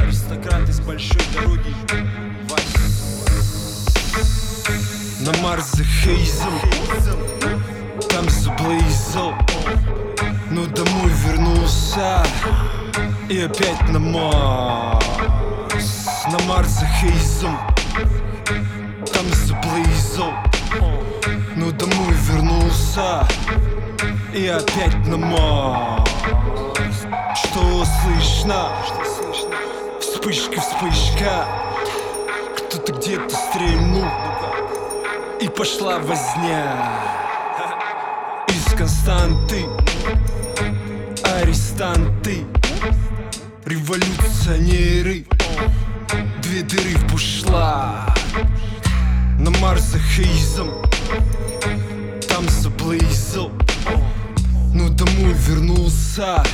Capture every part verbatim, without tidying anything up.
Аристократ из большой дороги. На Марс захейзил, там заблейзил, но домой вернулся и опять на Марс. На Марс захейзил, там заблейзил, но домой вернулся и опять на Марс. Что слышно? Вспышка, вспышка, кто-то где-то стрельнул, и пошла возня. Из Константы арестанты, революционеры, две дыры в бушлат. На Марс за хейзом, там заблейзил, но домой вернулся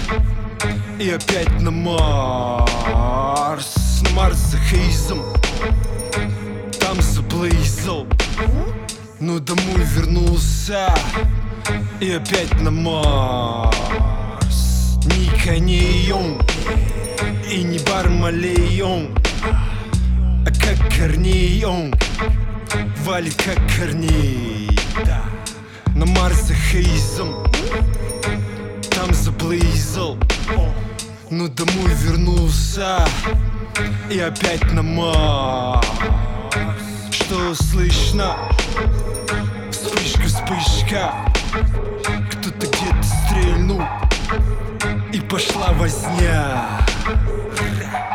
и опять на Марс. На Марс за хейзом, там заблейзил, но домой вернулся и опять на Марс. Ни конеем и не бармалеем, а как корнеем, валит как корней. На Марс за хейзом, там заблейзил, но домой вернулся и опять на Марс. Что слышно? Вспышка, вспышка, кто-то где-то стрельнул, и пошла возня.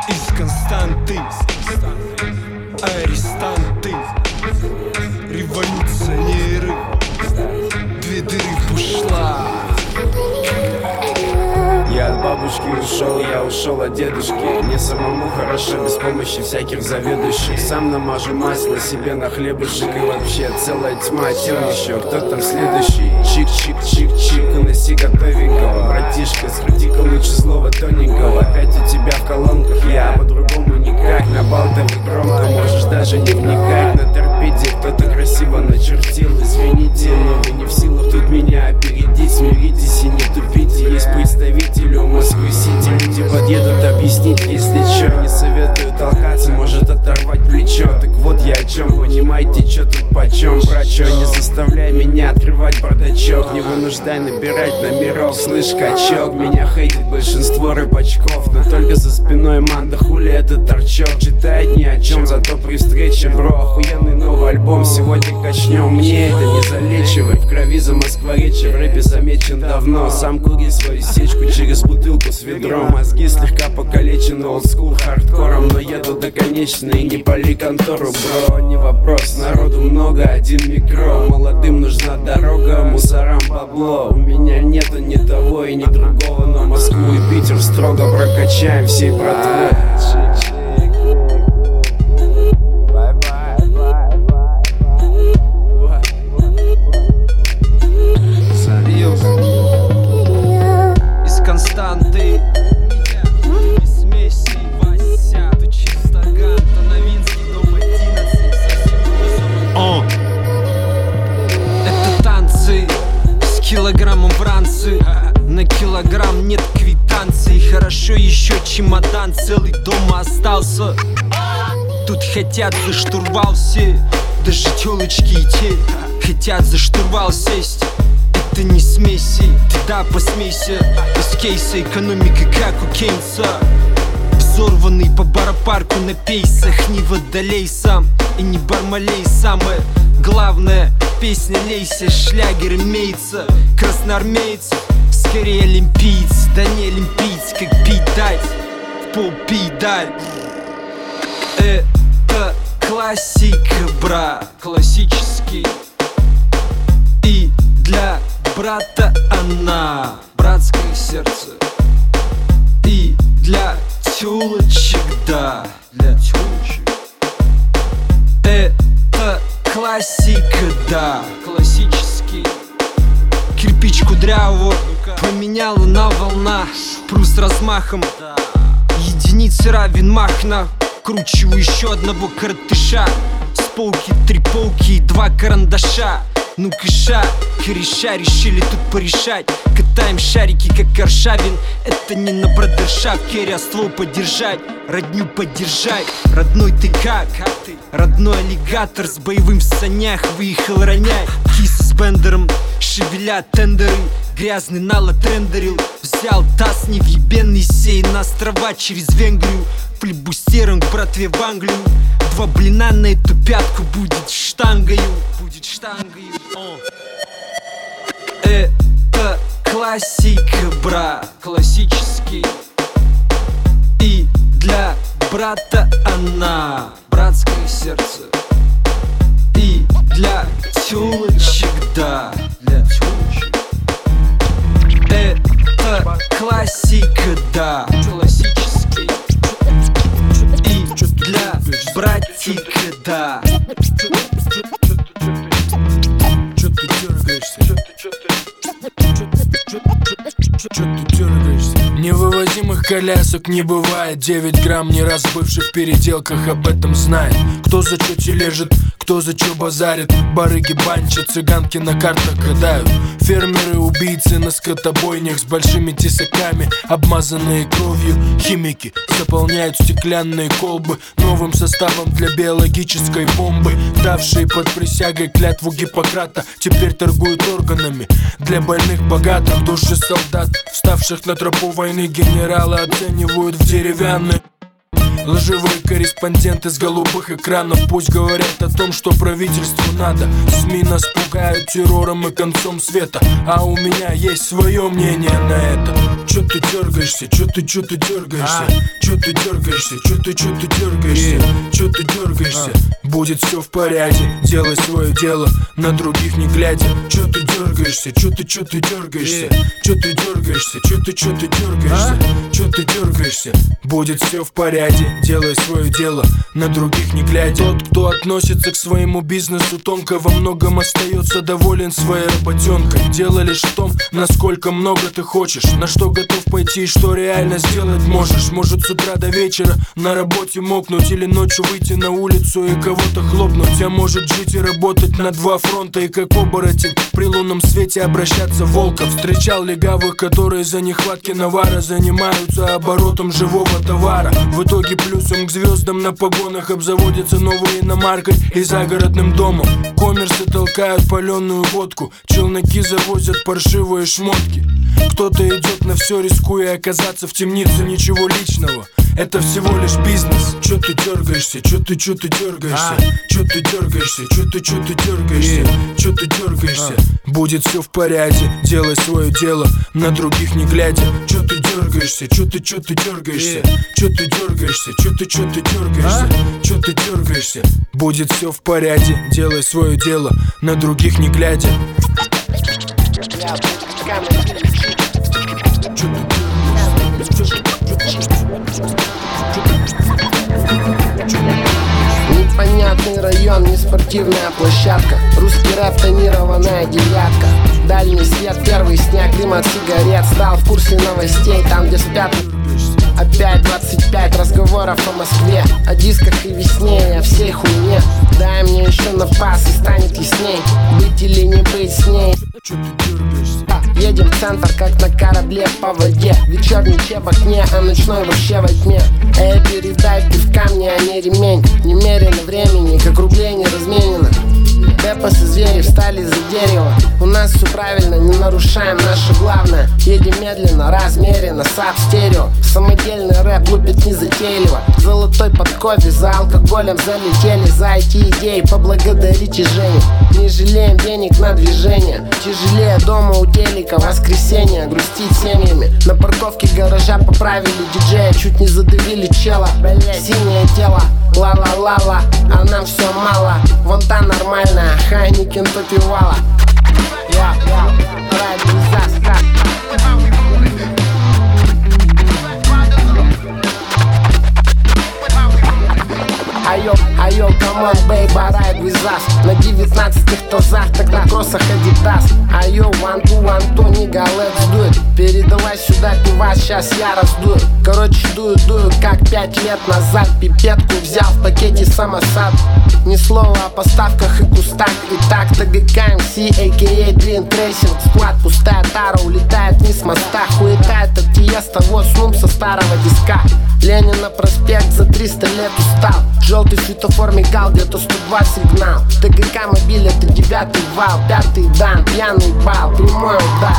Из Константы арестанты, революционеры, две дыры пошла. Я от бабушки ушел, я ушел от дедушки. Мне самому хорошо, без помощи всяких заведующих. Сам намажу масло себе на хлебушек. И вообще целая тьма тем еще, кто там следующий. Чик-чик-чик-чик, уноси готовенького. Братишка, скрути лучше слова тоненького. Опять у тебя в колонках, я по-другому никак. Набалтывай громко, можешь даже не вникать. На торпеде кто-то красиво начертил. Извините, но вы не в силах тут меня опередить. Смиритесь и не тупите, есть представитель Москвы-Сити, люди подъедут объяснить, если чё. Не советую толкаться, может оторвать плечо. Так вот я о чём, понимаете, чё тут почём, врачо. Не заставляй меня открывать бардачок, не вынуждай набирать номеров. Слышь, качок, меня хейтит большинство рыбачков, но только за спиной манда, хули этот торчок. Читает ни о чём, зато при встрече, бро, охуенный новый альбом. Сегодня качнём, мне это не залечивай. В крови за Москворечье, в рэпе замечен давно. Сам кури свою сечку через с бутылку с ведром. Мозги слегка покалечены олдскул хардкором, но еду до конечной, не пали контору, бро. Не вопрос, народу много, один микро. Молодым нужна дорога, мусорам бабло. У меня нету ни того и ни другого, но Москву и Питер строго прокачаем всей братвы. Константы, и смеси, Вася, ты чистоган, Тоновинский, дом одиннадцать, совсем высокий. О, это танцы с килограммом в ранцы, на килограмм нет квитанции. Хорошо еще чемодан, целый дома остался. Тут хотят за штурвал все, даже телочки и те хотят за штурвал сесть. Это не смеси, ты да посмейся. Из кейса экономика, как у Кейнса. Взорванный по барапарку на пейсах. Не водолей сам и не бармалей. Самое главное, песня лейся. Шлягер имеется, красноармеец. Скорее олимпиец, да не олимпиец. Как пить дать, в пол пить дать. Это классика, бра. Классический. И для брата она, братское сердце. И для тёлочек, да, для тёлочек. Это классика, да, классический. Кирпич кудряву поменяла на волна. Прус размахом, единицы равен махна. Кручиваю еще одного коротыша. С полки, три полки и два карандаша. Ну кыша, кореша, решили тут порешать. Катаем шарики, как Аршавин. Это не на бродершафт, керя, слово поддержать. Родню поддержай. Родной ты как? Родной аллигатор с боевым в санях. Выехал роняй. Кис с бендером, шевеля тендеры. Грязный нало трендерил. Взял таз невъебенный, сей на острова через Венгрию. Флибустером к братве в Англию. Два блина на эту пятку будет штангою. Будет штангою. О. Это классика, бра. Классический. И для брата она. Братское сердце. И для тёлочек, да. Для тёлочек. Это классика, да. Классический. Для братика, да. Чё ты дергаешься? Чё ты дергаешься? Невывозимых колясок не бывает. девять грамм не разбывших в переделках об этом знает. Кто за чё тележит, кто за чё базарит. Барыги банчат, цыганки на картах гадают. Фермеры-убийцы на скотобойнях с большими тесаками, обмазанные кровью. Химики заполняют стеклянные колбы новым составом для биологической бомбы. Давшие под присягой клятву Гиппократа теперь торгуют органами для больных богатых. Души солдат, вставших на тропу войны, генералы оценивают в деревянные. Лживые корреспонденты с голубых экранов пусть говорят о том, что правительству надо. СМИ нас пугают террором и концом света, а у меня есть свое мнение на это. Чё ты дергаешься, чё ты, чё ты дергаешься, а? Чё ты дергаешься, чё ты, чё ты дергаешься, yeah. Чё ты дергаешься, а? Будет все в порядке, делай свое дело, на других не глядя. Чё ты дергаешься, чё ты, чё ты дергаешься, yeah. Чё ты дергаешься, чё ты, чё ты дергаешься, а? Чё ты дергаешься, будет все в порядке, делай свое дело, на других не глядя. Тот, кто относится к своему бизнесу тонко, во многом остается доволен своей работенкой. Дело лишь в том, насколько много ты хочешь, на что готов пойти и что реально сделать можешь. Может с утра до вечера на работе мокнуть, или ночью выйти на улицу и кого-то хлопнуть. А может жить и работать на два фронта, и как оборотень при лунном свете обращаться волком. Встречал легавых, которые за нехватки навара занимаются оборотом живого товара. В итоге плюсом к звездам на погонах обзаводятся новой иномаркой и загородным домом. Коммерсы толкают паленую водку, челноки завозят паршивые шмотки. Кто-то идет на все, рискуя оказаться в темнице. Ничего личного, это всего лишь бизнес. Чё ты дергаешься, чё ты, чё ты дергаешься, а? Чё ты дергаешься, чё ты, чё ты дергаешься, yeah. Чё ты дергаешься, а? Будет все в порядке, делай свое дело, на других не глядя. Чё ты дергаешься, чё ты, чё ты дергаешься, yeah. Чё ты дергаешься, чё ты, чё ты дергаешься, а? Чё ты дергаешься, будет все в порядке, делай свое дело, на других не глядя. Непонятный район, неспортивная площадка. Русский рэп, тонированная девятка. Дальний свет, первый снег, дым от сигарет. Стал в курсе новостей, там где спят. Опять двадцать пять разговоров о Москве, о дисках и весне, о всей хуйне. Дай мне еще на пас и станет ясней, быть или не быть с ней. Едем в центр, как на корабле по воде. Вечерний чебок не, а ночной вообще во тьме. Эй, передай пивка мне, а не ремень. Немерено времени, как рублей не разменено. Дэпос и звери встали за дерево. У нас все правильно, не нарушаем наше главное. Едем медленно, размеренно, саб стерео. Самодельный рэп лупит незатейливо. Золотой под кофе, за алкоголем залетели. За эти идеи поблагодарите Женю. Не жалеем денег на движение. Тяжелее дома у телека, воскресенье грустить семьями. На парковке гаража поправили диджея, чуть не задавили чела. Синее тело, ла-ла-ла-ла, а нам все мало. Вон та нормальная Хайникин попивала. Я, я, ради заска. Айо, айо, камон, бейб, райд with us. На девятнадцатых тазах, так на кроссах адитас. Айо, one, two, one, two, nigga, let's do it. Передавай сюда пива, сейчас я раздую. Короче, дую, дую, как Пять лет назад пипетку взял в пакете самосад. Ни слова о поставках и кустах. Итак, тэ гэ ка эм си, а ка а Green Tracing. Склад пустая тара, улетает вниз с моста. Хуетает от Тиеста, вот шум со старого диска. Ленина проспект за триста лет устал. Желтый светофор мигал, где-то сто два сигнал. тэ гэ ка мобиль, это девятый вал. Пятый дан, пьяный бал, прямой удар.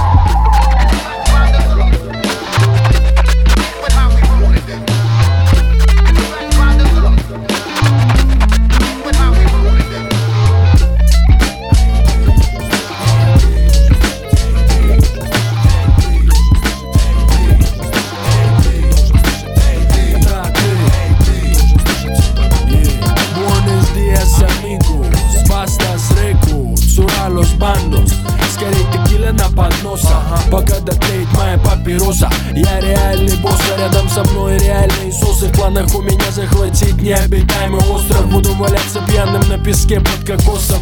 Пока дотлеет моя папироса, я реальный босс, а рядом со мной реальные сосы. В планах у меня захватить необитаемый остров. Буду валяться пьяным на песке под кокосом.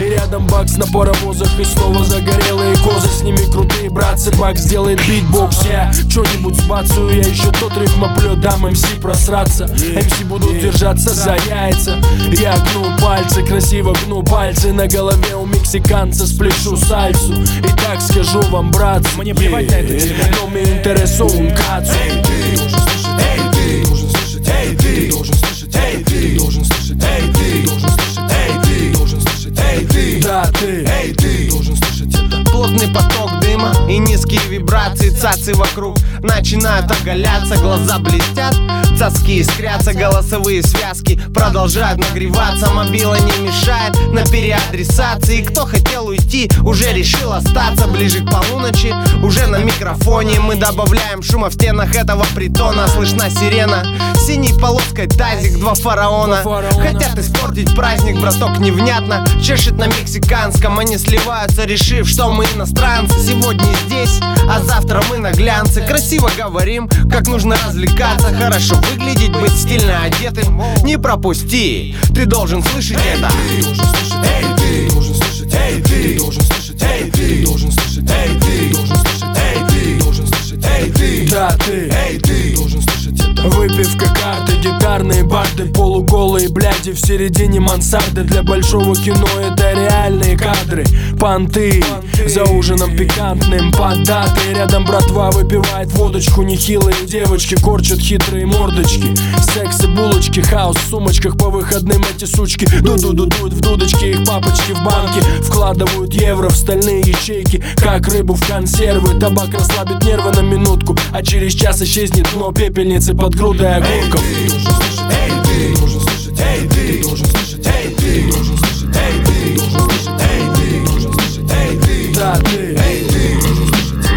И рядом бак с напором мозок, и снова загорелые козы. С ними крутые братцы, бак сделает битбокс. Я что-нибудь сбацаю, я еще тот рифмоплет. Дам эм си просраться, эм си будут держаться за яйца. Я гну пальцы, красиво гну пальцы. На голове у мексиканца спляшу сальсу. И так скажу вам, братцы, мне плевать на это тебе, но мне интересует кацу. Эй, ты должен слышать, эй, ты должен слышать, эй, ты должен слышать, эй, ты должен слышать, эй, ты должен слышать, эй, ты должен слышать. Эй, ты, да, ты, эй, ты должен слышать это. Плотный поток дыма и низкие вибрации. Цацы вокруг начинают оголяться. Глаза блестят, цацки искрятся. Голосовые связки продолжают нагреваться. Мобила не мешает на переадресации. Кто хотел уйти, уже решил остаться. Ближе к полуночи, уже на микрофоне. Мы добавляем шума в стенах этого притона. Слышна сирена, синей полоской тазик. Два фараона хотят испортить праздник. Браток невнятно чешет на мексиканском, они сливаются, решив, что мы иностранцы. Сегодня здесь, а завтра мы на глянце. Красиво говорим, как нужно развлекаться. Хорошо выглядеть, быть стильно одетым. Не пропусти, ты должен слышать это. Эй, ты должен слышать, эй, ты должен слышать, эй, ты должен слышать, эй, ты должен слышать, эй, ты должен слышать, эй, ты, да, ты, эй, ты должен слышать это. Выпивка, карты, гитарные барды, полуголые бляди в середине мансарды. Для большого кино это реальные кадры. Понты, за ужином пикантным поддаты. Рядом братва выпивает водочку. Нехилые девочки корчат хитрые мордочки. Секс и булочки, хаос в сумочках. По выходным эти сучки ду-ду-ду-дуют в дудочки. Их папочки в банке вкладывают евро в стальные ячейки. Как рыбу в консервы, табак расслабит нервы на минутку. А через час исчезнет дно пепельницы под грудой огурков. Эй, ты должен слышать, эй, ты должен слышать, эй, ты должен слышать, эй, ты должен слышать, эй, ты должен слышать, эй, ты должен слышать, эй, ты, да, ты, эй, ты должен слышать.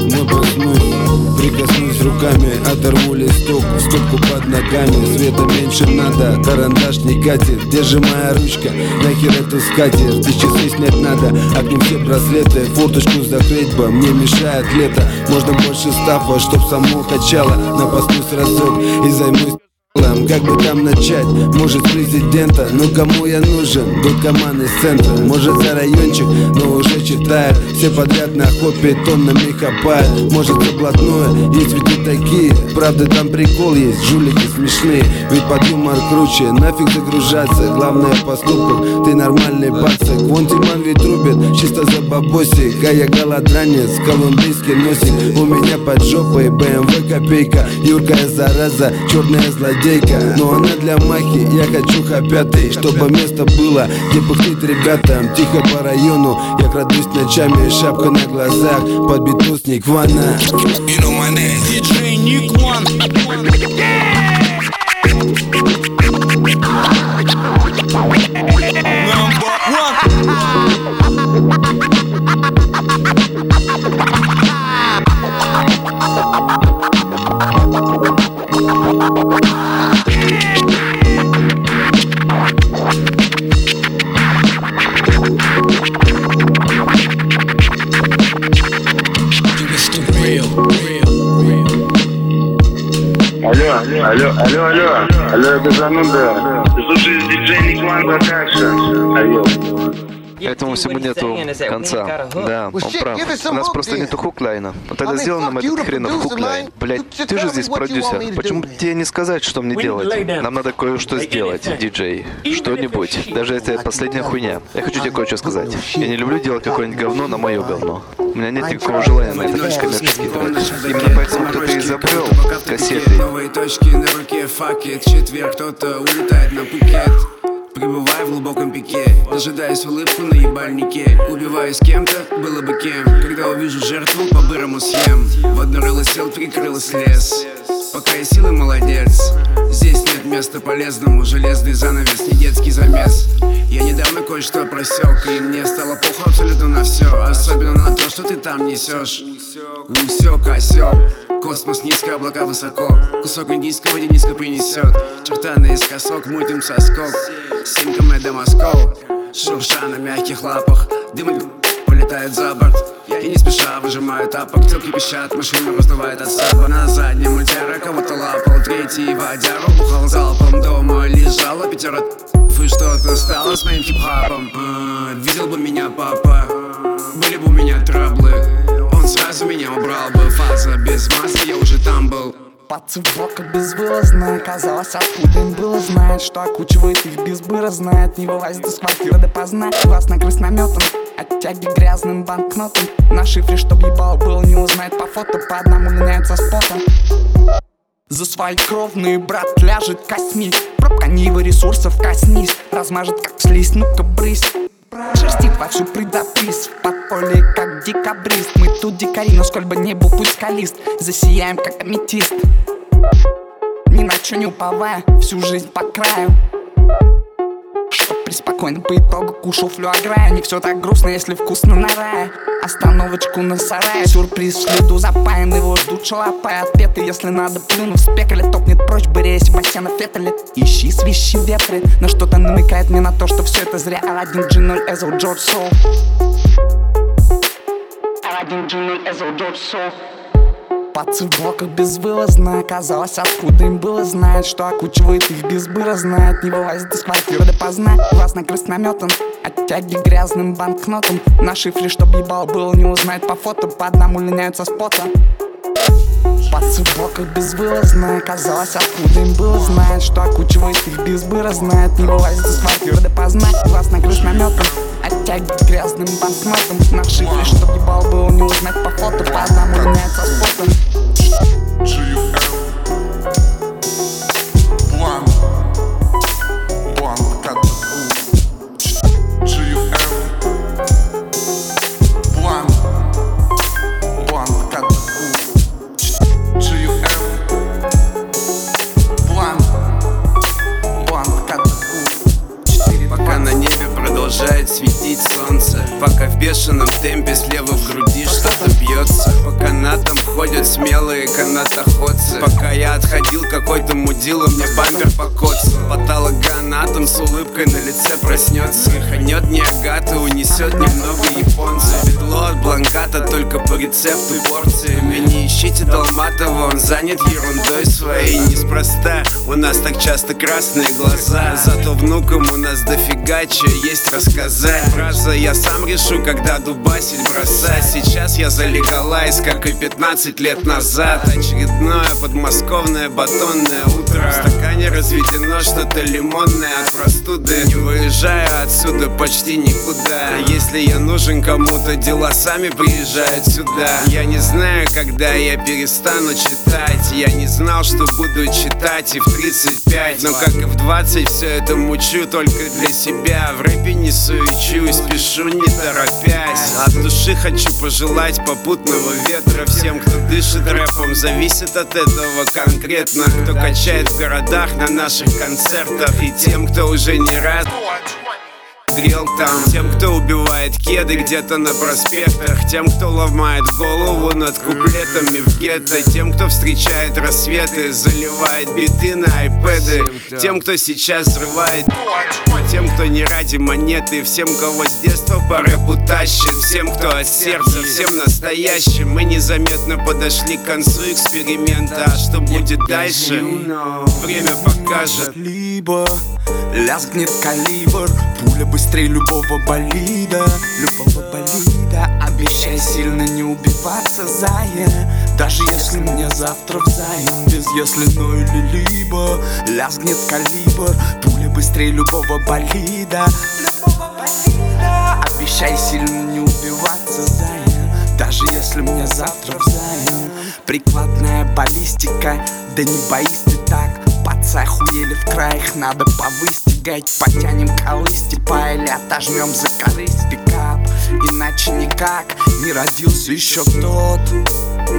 Мы проснусь, прикоснусь руками, оторву листок, сколько под ногами, света меньше надо, карандаш не катит, где же моя ручка, нахер эту скатерть, и часы снять надо, а к ним все браслеты, форточку закрыть бы, мне мешает лето, можно больше стафа, чтоб само качало, напаснусь разок и займусь. Как бы там начать, может президента, но кому я нужен, до команды с центра, может за райончик, но уже читает, все подряд на хопе, тоннами копает, может за блатное, есть ведь и такие, правда там прикол есть, жулики смешные, ведь под юмор круче, нафиг загружаться, главное поступок, ты нормальный пацак, вон Тиман ведь рубит, чисто за бабосик, а я голодранец, колумбийский носик, у меня под жопой бэ эм вэ копейка, юркая зараза, черная злодейка. Но она для махи, я хочу хапятый, чтобы место было, где пыхтеть ребятам. Тихо по району, я крадусь ночами, шапка на глазах, под битус ник вана. You know my name, ди джей ник One. Алло, алло, алло, алло, это зануда. Ты слушаешь диджей ник One Production. Этому всему нету конца. Да, он прав. У нас просто нету хуклайна. Тогда сделаем этот хренов хуклайн. Блять, ты же здесь продюсер. Почему тебе не сказать, что мне делать? Нам надо кое-что сделать, диджей. Что-нибудь. Даже это последняя хуйня. Я хочу тебе кое-что сказать. Я не люблю делать какое-нибудь говно на мое говно. У меня нет никакого желания на этот коммерческий трек. Именно поэтому кто-то изобрел кассеты. Новые точки на руке, fuck it. Четверг, кто-то улетает на Пхукет. Прибывая в глубоком пике, дожидаясь улыбку на ебальнике. Убивая с кем-то, было бы кем. Когда увижу жертву, по-бырому съем. В одно рыло сел, прикрыло слез. Пока я силы молодец. Здесь нет места полезному. Железный занавес, не детский замес. Я недавно кое-что просек, и мне стало плохо абсолютно на все. Особенно на то, что ты там несешь. Не все косек. Космос низко, облака высоко. Кусок индийского Дениска принесет. Черта наискосок, муть им соскок. Семь км до Москвы. Шурша на мягких лапах. Дымы полетают за борт. Я не спеша выжимаю тапок. Телки пищат, машина раздувает от сапа. На заднем утера кого-то лапал. Третий водяру бухал залпом. Дома лежала пятеро. И что-то стало с моим хип-хапом. а, Видел бы меня папа. Были бы у меня траблы. Он сразу меня убрал бы. Фаза без маски, я уже там был. Подцепка безвылазная, казалось, откуда было знает, что окучивает их безбыразно. От него лазит из квартиры допоздна. Глаз на краснометом, от тяги грязным банкнотом. На шифре, чтоб ебал был, не узнает по фото. По одному меняется спота. За свои кровные, брат, ляжет косми. Пробка нивы ресурсов, коснись. Размажет, как слизь, ну-ка брысь. Шерстит вовсю предопис. В подполье, как декабрист. Мы тут дикари, но сколь бы не был пусть скалист. Засияем, как аметист. Ни на чё не уповая, всю жизнь по краю. Чтоб приспокойно по итогу кушу флюограя. Не все так грустно, если вкусно на рае. Остановочку на сарае. Сюрприз в следу запаян, его ждут шалопая. Ответы, если надо, плюну в спекале. Топнет прочь, бырясь, Себастьяна Феттеля. Ищи свищи ветры, но что-то намекает мне на то, что все это зря. Аладдин джи ноль Эзел Джордж Соул. Аладдин джи ноль Эзел Джордж Соул. Пацы в блоках безвылазно, оказалось, откуда им было знает, что окучивает их безбыразно. От него лазит из квартиры допоздна, глаз на краснометом, от тяги грязным банкнотом. На шифре, чтоб ебал был, не узнает по фото, по одному линяются спота. Пацы в блоках безвылазно, оказалось, откуда им было знает, что окучивает их безбыразно. От него лазит из квартиры допоздна, глаз на краснометом, от тяги грязным банкнотом. На шифре, чтоб ебал был, не узнает по фото, по одному линяются спота. Светить солнце, пока в бешеном темпе слева в груди что-то бьется. По канатам ходят смелые канатоходцы. Пока я отходил, какой-то мудила мне бампер покоцал. Патологоанатом с улыбкой на лице проснется. Хранет не агата, унесет немного японца. Бедло от бланката, только по рецепту порции. Вы не ищите Долматова, он занят ерундой своей. Неспроста у нас так часто красные глаза. Зато внукам у нас дофига чего есть рассказать. Фраза «я сам решу, когда дубасить бросать». Сейчас я залегалась, как и пятнадцать лет назад. Очередное подмосковное батонное утро. В стакане разведено что-то лимонное от простуды. Не выезжаю отсюда почти никуда. Если я нужен кому-то, дела сами приезжают сюда. Я не знаю, когда я перестану читать. Я не знал, что буду читать и в тридцать пять. Но как и в двадцать, все это мучу только для себя. В рэпе не суюсь, пишу не торопясь. От души хочу пожелать попутного ветра всем, кто дышит рэпом. Зависит от этого конкретно, кто качает в городах на наших концертах, и тем, кто уже не раз грел там. Тем, кто убивает кеды где-то на проспектах. Тем, кто ломает голову над куплетами в гетто. Тем, кто встречает рассветы, заливает биты на айпэды. Тем, кто сейчас взрывает. Тем, кто не ради монеты. Всем, кого с детства по рэпу тащит. Всем, кто от сердца, всем настоящим. Мы незаметно подошли к концу эксперимента. А что будет дальше, время покажет. либо. Лязгнет калибр, пуля быстрее любого болида. Любого болида. Обещай сильно не убиваться, зая. Даже если мне завтра взаим. Без если, ну или либо. Лязгнет калибр, пуля быстрее любого болида. Любого болида. Обещай сильно не убиваться, зая. Даже если мне завтра взаим. Прикладная баллистика, да не боись ты так. Паца хуели в краях, надо повыстигать. Потянем колы степа или отожмем за корысть пикап. Иначе никак, не родился еще тот,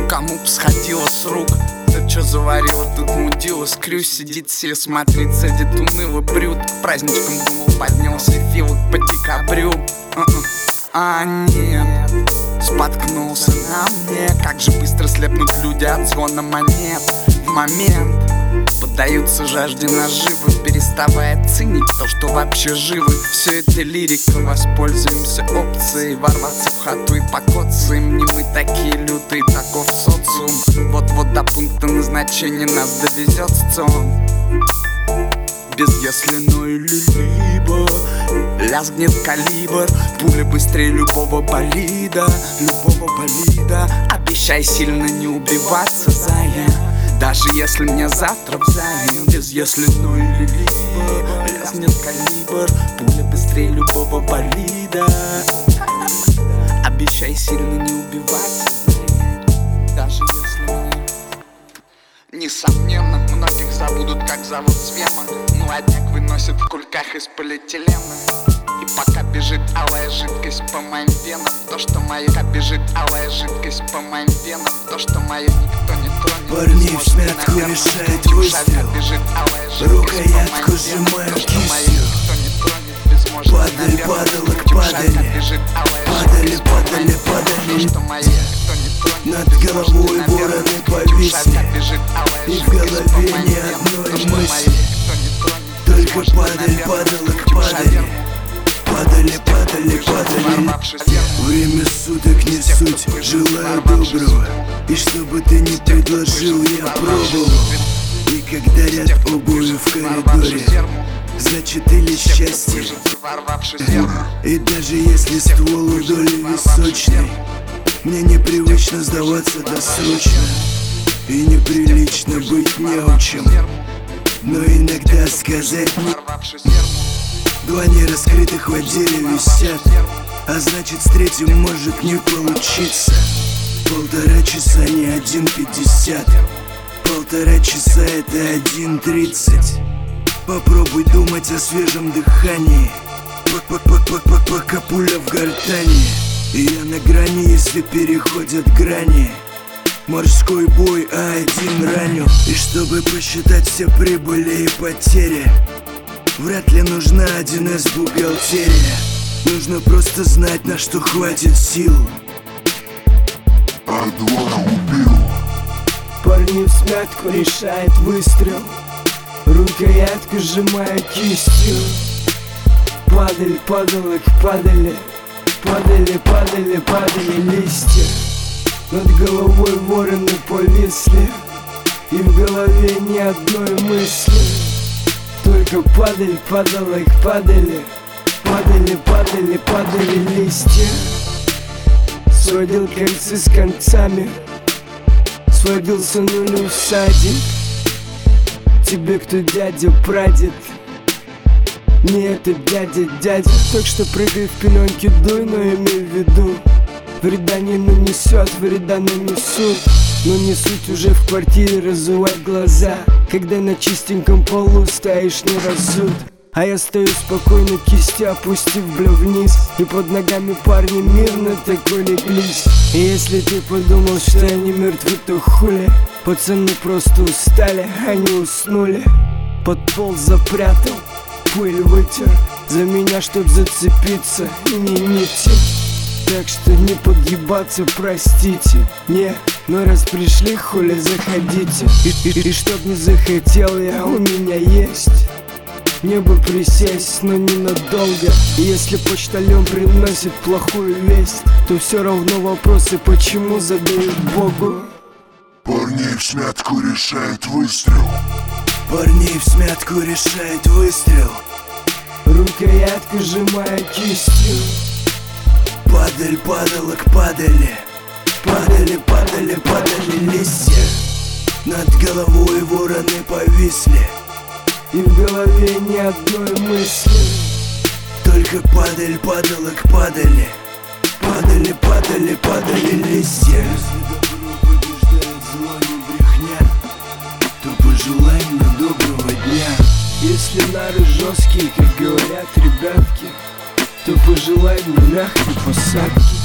кому б сходило с рук. Ты чё заварила тут мудила? Скрю, сидит все, смотрит, садит уныло брют. К праздничкам думал, поднялся филок по декабрю. А нет, споткнулся на мне. Как же быстро слепнут люди от звона монет. В момент поддаются жажде наживы, переставая ценить то, что вообще живы. Все это лирика, воспользуемся опцией ворваться в хату и покоцаем. Не мы такие лютые, таков социум. Вот-вот до пункта назначения нас довезет сцон. Без если, ну или либо. Лязгнет калибр, пуля быстрее любого болида. Любого болида. Обещай сильно не убиваться, зая. Даже если мне завтра взаим. Без если, ну или либо. Лязгнет калибр, пуля быстрее любого болида. Обещай сильно не убиваться, зая. Даже если... Несомненно, многих забудут, как зовут Свема. Молодняк выносит в кульках из полиэтилена. И пока бежит алая жидкость по моим венам, то, что моя... Пока бежит алая жидкость по моим венам, то, что моя никто не тронет. Парни в смятку решает выстрел. Рукоятку сжимаем кистью. Падали, падалок, падали. Падали, падали, падали. Над головой вороны повисли. И в голове ни одной мысли. Только падали, падалок, падали. Падали, падали, падали. Время суток не суть, желаю доброго. И что бы ты ни предложил, я пробовал. И когда ряд обуви в коридоре, значит или счастье. И даже если ствол удоли височный, мне непривычно сдаваться досрочно. И неприлично быть неучим, но иногда сказать не... Два нераскрытых в отделе висят, а значит с третьим может не получиться. Полтора часа не один пятьдесят. Полтора часа это один тридцать. Попробуй думать о свежем дыхании, пока пуля в гортани. Я на грани, если переходят грани. Морской бой, а один раню. И чтобы посчитать все прибыли и потери, вряд ли нужна один эс бухгалтерия. Нужно просто знать, на что хватит сил. Ардуана убил. Парни всмятку решает выстрел. Рукоятку сжимая кистью. Падаль, падалок, падали. Падали, падали, падали листья. Над головой вороны повисли. И в голове ни одной мысли. Только падаль, падалок, падали. Падали, падали, падали листья. Сводил кольцы с концами. Сводился нулю в садик. Тебе кто дядя, прадед? Не это дядя, дядя. Так что прыгай в пеленки, дуй, но имей в виду, вреда не нанесет, вреда нанесут. Но не суть, уже в квартире разувай глаза, когда на чистеньком полу стоишь не разут. А я стою спокойно, кисти опустив бля вниз, и под ногами парни мирно такой леглись. И если ты подумал, что они мертвы, то хули. Пацаны просто устали, они уснули. Под пол запрятал, пыль вытер за меня, чтоб зацепиться и не нити. Так что не подъебаться, простите. Не, но раз пришли, хули, заходите. И, и, и чтоб не захотел я, у меня есть. Мне бы присесть, но ненадолго. Если почтальон приносит плохую весть, то все равно вопросы, почему задают Богу. Парни всмятку решает выстрел. Парней всмятку решает выстрел, рукоятка сжимает кистью. Падаль, падалок, падали, падали, падали, падали листья. Над головой вороны повисли, и в голове ни одной мысли. Только падаль, падалок, падали, падали, падали, падали листья. Желание доброго дня. Если нары жесткие, как говорят ребятки, то пожелай мне мягкой посадки.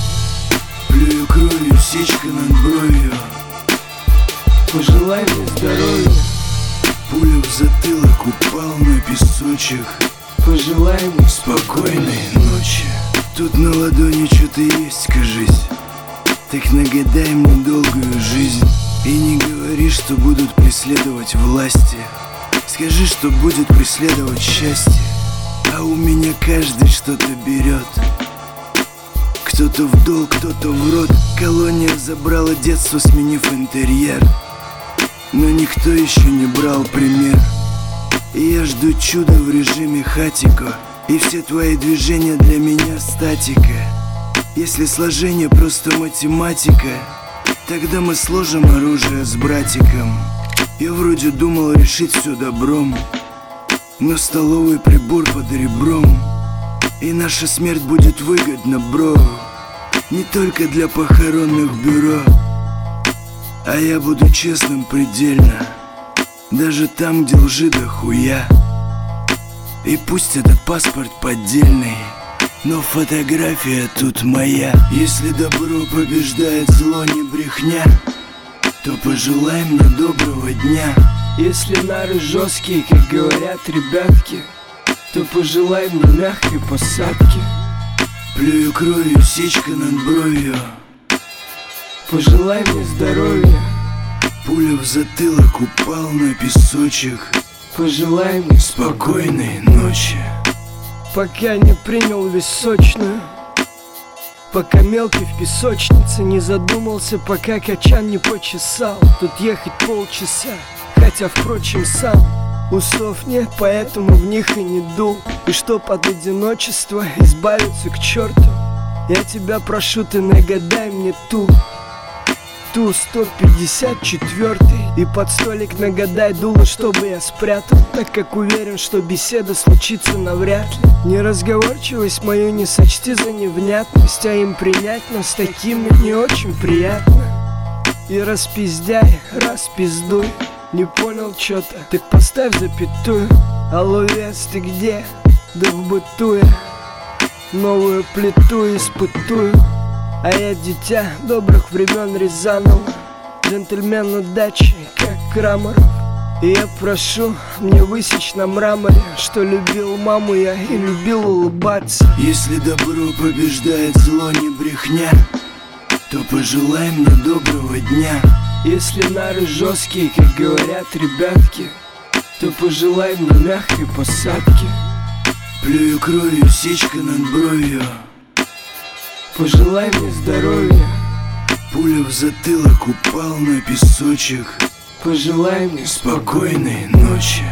Плюю кровью, сечка над бровью, пожелай мне здоровья. Пулю в затылок, упал на песочек, пожелай мне спокойной ночи. Тут на ладони что-то есть, скажись, так нагадай мне долгую жизнь. И не говори, что будут преследовать власти, скажи, что будет преследовать счастье. А у меня каждый что-то берет, кто-то в долг, кто-то в рот. Колония забрала детство, сменив интерьер, но никто еще не брал пример. И я жду чуда в режиме хатико, и все твои движения для меня статика. Если сложение просто математика, тогда мы сложим оружие с братиком. Я вроде думал решить все добром, но столовый прибор под ребром. И наша смерть будет выгодна, бро, не только для похоронных бюро. А я буду честным предельно, даже там, где лжи до хуя. И пусть этот паспорт поддельный, но фотография тут моя. Если добро побеждает зло, не брехня, то пожелай мне доброго дня. Если нары жесткие, как говорят ребятки, то пожелай мне мягкой посадки. Плюю кровью, сечка над бровью, пожелай мне здоровья. Пуля в затылок, упал на песочек, пожелай мне спокойной ночи. Пока не принял височную, пока мелкий в песочнице не задумался, пока качан не почесал. Тут ехать полчаса, хотя, впрочем, сам усов нет, поэтому в них и не дул. И чтоб от одиночества избавиться к черту, я тебя прошу, ты нагадай мне ту, ту сто пятьдесят четыре. И под столик нагадай дуло, чтобы я спрятал, так как уверен, что беседа случится навряд ли. Неразговорчивость мою не сочти за невнятность, а им принять нас такими не очень приятно. И распиздяй, распиздуй, не понял чё-то, так поставь запятую. Алло, вес, ты где? Да в бытуе новую плиту испытую. А я дитя добрых времен Рязанова, джентльмен удачи, как Крамаров. И я прошу мне высечь на мраморе, что любил маму я и любил улыбаться. Если добро побеждает зло, не брехня, то пожелай мне доброго дня. Если нары жесткие, как говорят ребятки, то пожелай мне мягкой посадки. Плюю кровью, сечка над бровью, пожелай мне здоровья. Пуля в затылок, упал на песочек, пожелай мне спокойной ночи.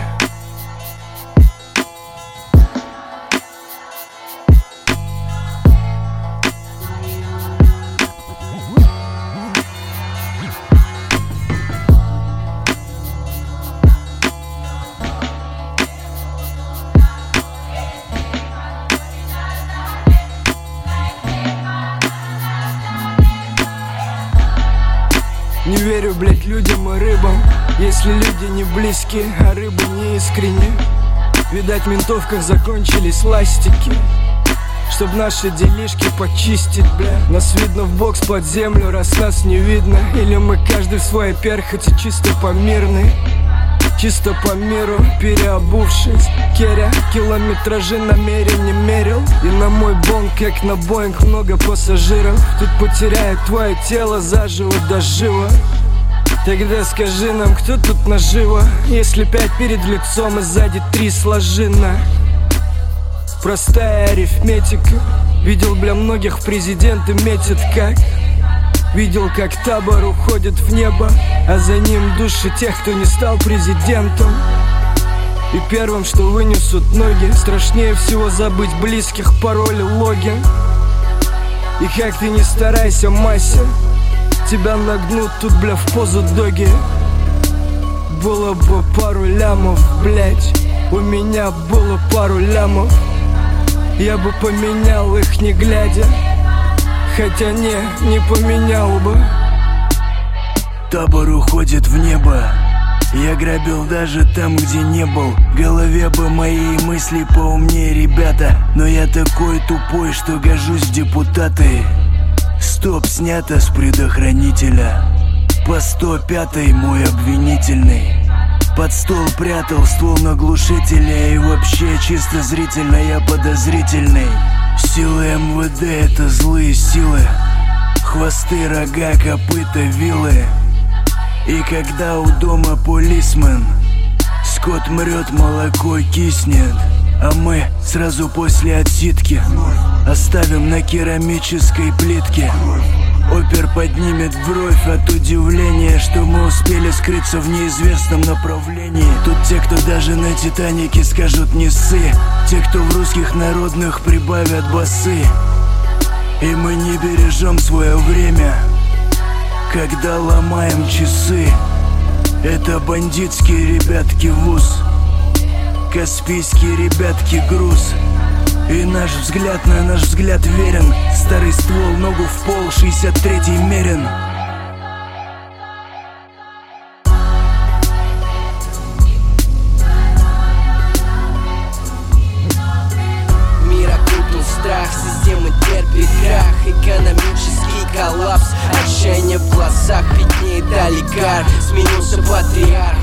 Не верю, блядь, людям и рыбам, если люди не близки, а рыбы не искренни. Видать, в ментовках закончились ластики, чтоб наши делишки почистить, бля. Нас видно в бокс под землю, раз нас не видно. Или мы каждый в своей перхоти, чисто помирный, чисто по миру переобувшись. Керя километражи намерен не мерил, и на мой бонг, как на Боинг, много пассажиров. Тут потеряет твое тело заживо доживо, тогда скажи нам, кто тут наживо. Если пять перед лицом и сзади три сложено, простая арифметика. Видел, бля, многих президенты метят как. Видел, как табор уходит в небо, а за ним души тех, кто не стал президентом. И первым, что вынесут ноги. Страшнее всего забыть близких, пароль и логин. И как ты не старайся, Мася, тебя нагнут тут, бля, в позу доги. Было бы пару лямов, блять, у меня было пару лямов. Я бы поменял их не глядя, хотя не, не поменял бы. Табор уходит в небо. Я грабил даже там, где не был. В голове бы мои мысли поумнее, ребята. Но я такой тупой, что гожусь в депутаты. Стоп, снято с предохранителя. По сто пятый мой обвинительный. Под стол прятал ствол на глушителя. И вообще чисто зрительно я подозрительный. Силы эм вэ дэ — это злые силы. Хвосты, рога, копыта, вилы. И когда у дома полисмен, скот мрет, молоко киснет. А мы сразу после отсидки оставим на керамической плитке. Опер поднимет бровь от удивления, что мы успели скрыться в неизвестном направлении. Тут те, кто даже на Титанике скажут не ссы, те, кто в русских народных прибавят басы. И мы не бережем свое время, когда ломаем часы. Это бандитские ребятки вуз, каспийские ребятки груз. И наш взгляд на наш взгляд верен. Старый ствол, ногу в пол, шестьдесят третий мерен. Мир окутал страх, система терпит крах. Экономический коллапс, отчаяние в глазах. Беднеет олигарх, сменился патриарх.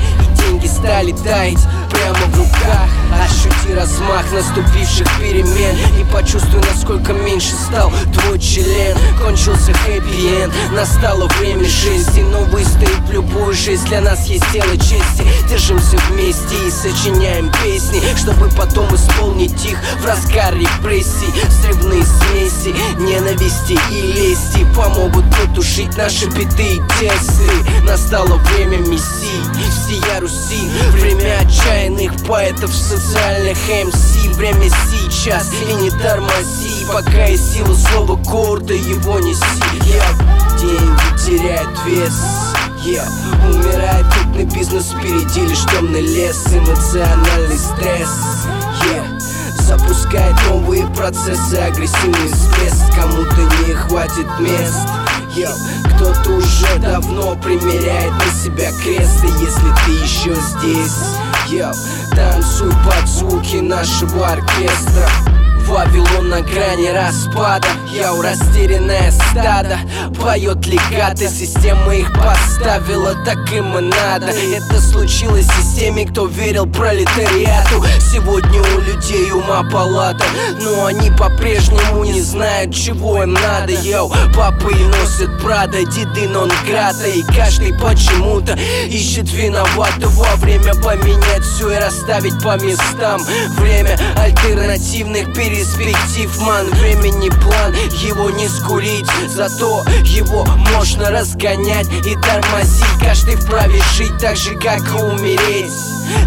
Деньги стали таять прямо в руках. Ощути размах наступивших перемен и почувствуй, насколько меньше стал твой член. Кончился хэппи-энд, настало время жести. Но выстоит любую жизнь, для нас есть тело чести. Держимся вместе и сочиняем песни, чтобы потом исполнить их в разгар репрессий. Срывные смеси ненависти и лести помогут потушить наши беды и тесты. Настало время мессии, всея Руси. Время отчаянных поэтов, социальных эм си. Время сейчас, и не тормози, пока есть сила слова, гордо его неси. yeah. Деньги теряют вес, yeah. умирает крупный бизнес, впереди лишь темный лес. Эмоциональный стресс yeah. запускает новые процессы, агрессивный стресс. Кому-то не хватит мест. Yo, кто-то уже давно примеряет на себя крест. И если ты еще здесь, yo, танцуй под звуки нашего оркестра. Вавилон на грани распада. Я у растерянное стадо поет легаты. Система их поставила, так им и надо. Это случилось с теми, кто верил пролетариату. Сегодня у людей ума палата, но они по-прежнему не знают, чего им надо. Йоу, папы носят Прада, деды нон-грата. И каждый почему-то ищет виноватого. Время поменять все и расставить по местам. Время альтернативных перестанов. Перспектив, ман, времени план, его не скурить. Зато его можно разгонять и тормозить. Каждый вправе жить так же, как и умереть.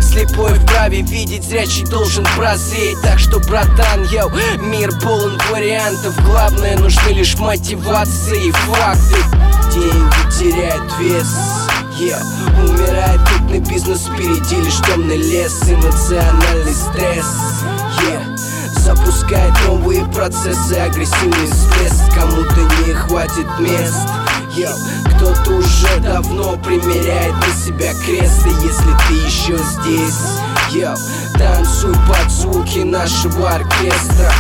Слепой вправе видеть, зрячий должен прозреть. Так что, братан, йоу, мир полон вариантов. Главное, нужны лишь мотивации и факты. Деньги теряют вес, yeah. умирает крупный бизнес, впереди лишь темный лес. Эмоциональный стресс, yeah. запускает новые процессы, агрессивный стресс. Кому-то не хватит мест. Yo, кто-то уже давно примеряет на себя крест. И если ты еще здесь, yo, танцуй под звуки нашего оркестра.